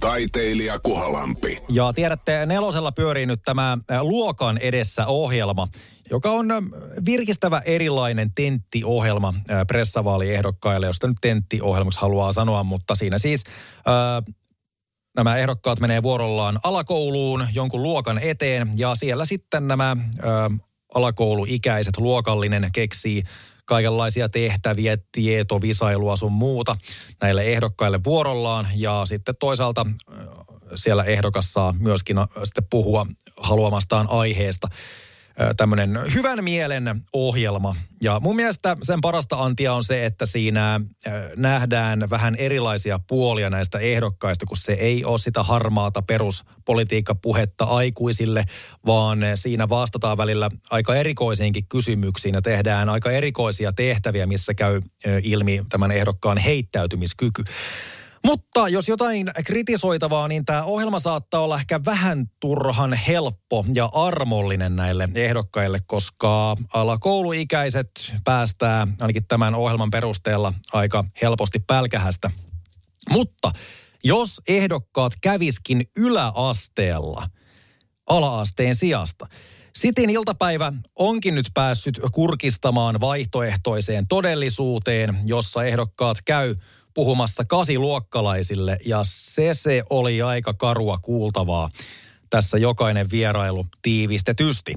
Taiteilija Kuhalampi. Ja tiedätte, nelosella pyörii nyt tämä Luokan edessä -ohjelma, joka on virkistävä erilainen tenttiohjelma pressavaaliehdokkaille, josta nyt tenttiohjelmaksi haluaa sanoa, mutta siinä siis nämä ehdokkaat menee vuorollaan alakouluun jonkun luokan eteen ja siellä sitten nämä alakouluikäiset, luokallinen keksii kaikenlaisia tehtäviä, tietovisailua sun muuta näille ehdokkaille vuorollaan. Ja sitten toisaalta siellä ehdokas saa myöskin sitten puhua haluamastaan aiheesta. Tämmöinen hyvän mielen ohjelma. Ja mun mielestä sen parasta antia on se, että siinä nähdään vähän erilaisia puolia näistä ehdokkaista, kun se ei ole sitä harmaata peruspolitiikkapuhetta aikuisille, vaan siinä vastataan välillä aika erikoisiinkin kysymyksiin ja tehdään aika erikoisia tehtäviä, missä käy ilmi tämän ehdokkaan heittäytymiskyky. Mutta jos jotain kritisoitavaa, niin tämä ohjelma saattaa olla ehkä vähän turhan helppo ja armollinen näille ehdokkaille, koska alakouluikäiset päästää ainakin tämän ohjelman perusteella aika helposti pälkähästä. Mutta jos ehdokkaat käviskin yläasteella ala-asteen sijasta, Sitin iltapäivä onkin nyt päässyt kurkistamaan vaihtoehtoiseen todellisuuteen, jossa ehdokkaat käy puhumassa kasiluokkalaisille, ja se oli aika karua kuultavaa. Tässä jokainen vierailu tiivistetysti.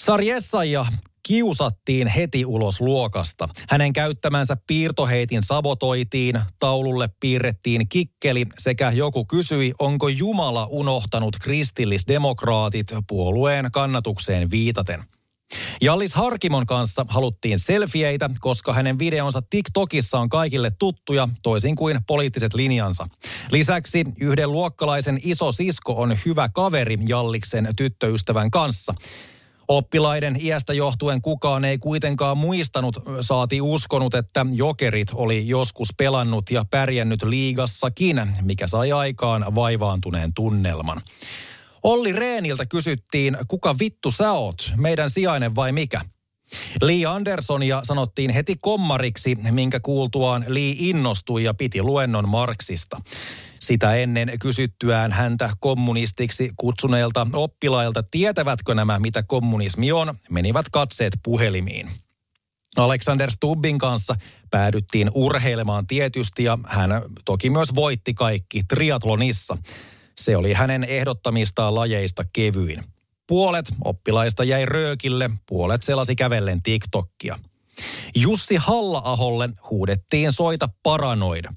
Sari Essayah kiusattiin heti ulos luokasta. Hänen käyttämänsä piirtoheitin sabotoitiin, taululle piirrettiin kikkeli sekä joku kysyi, onko Jumala unohtanut kristillisdemokraatit puolueen kannatukseen viitaten. Jallis Harkimon kanssa haluttiin selfieitä, koska hänen videonsa TikTokissa on kaikille tuttuja, toisin kuin poliittiset linjansa. Lisäksi yhden luokkalaisen isosisko on hyvä kaveri Jalliksen tyttöystävän kanssa. Oppilaiden iästä johtuen kukaan ei kuitenkaan muistanut, saati uskonut, että Jokerit oli joskus pelannut ja pärjännyt liigassakin, mikä sai aikaan vaivaantuneen tunnelman. Olli Rehniltä kysyttiin, kuka vittu sä oot, meidän sijainen vai mikä? Li Anderssonia sanottiin heti kommariksi, minkä kuultuaan Li innostui ja piti luennon Marksista. Sitä ennen kysyttyään häntä kommunistiksi kutsuneelta oppilailta, tietävätkö nämä, mitä kommunismi on, menivät katseet puhelimiin. Alexander Stubbin kanssa päädyttiin urheilemaan tietysti ja hän toki myös voitti kaikki triatlonissa. Se oli hänen ehdottamistaan lajeista kevyin. Puolet oppilaista jäi röökille, puolet selasi kävellen TikTokia. Jussi Halla-aholle huudettiin soita paranoida.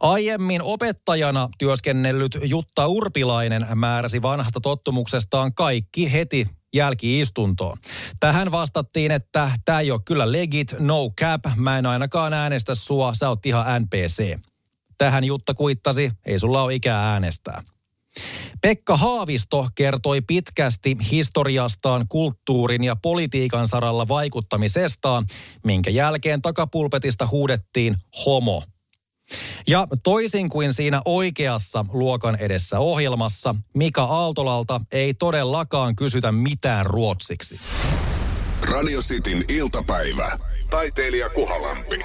Aiemmin opettajana työskennellyt Jutta Urpilainen määräsi vanhasta tottumuksestaan kaikki heti jälki-istuntoon. Tähän vastattiin, että tämä ei ole kyllä legit, no cap, mä en ainakaan äänestä sua, sä oot ihan NPC. Tähän Jutta kuittasi, ei sulla ole ikää äänestää. Pekka Haavisto kertoi pitkästi historiastaan, kulttuurin ja politiikan saralla vaikuttamisestaan, minkä jälkeen takapulpetista huudettiin homo. Ja toisin kuin siinä oikeassa Luokan edessä -ohjelmassa, Mika Aaltolalta ei todellakaan kysytä mitään ruotsiksi. Radio Cityn iltapäivä. Taiteilija Kuhalampi. 2-6.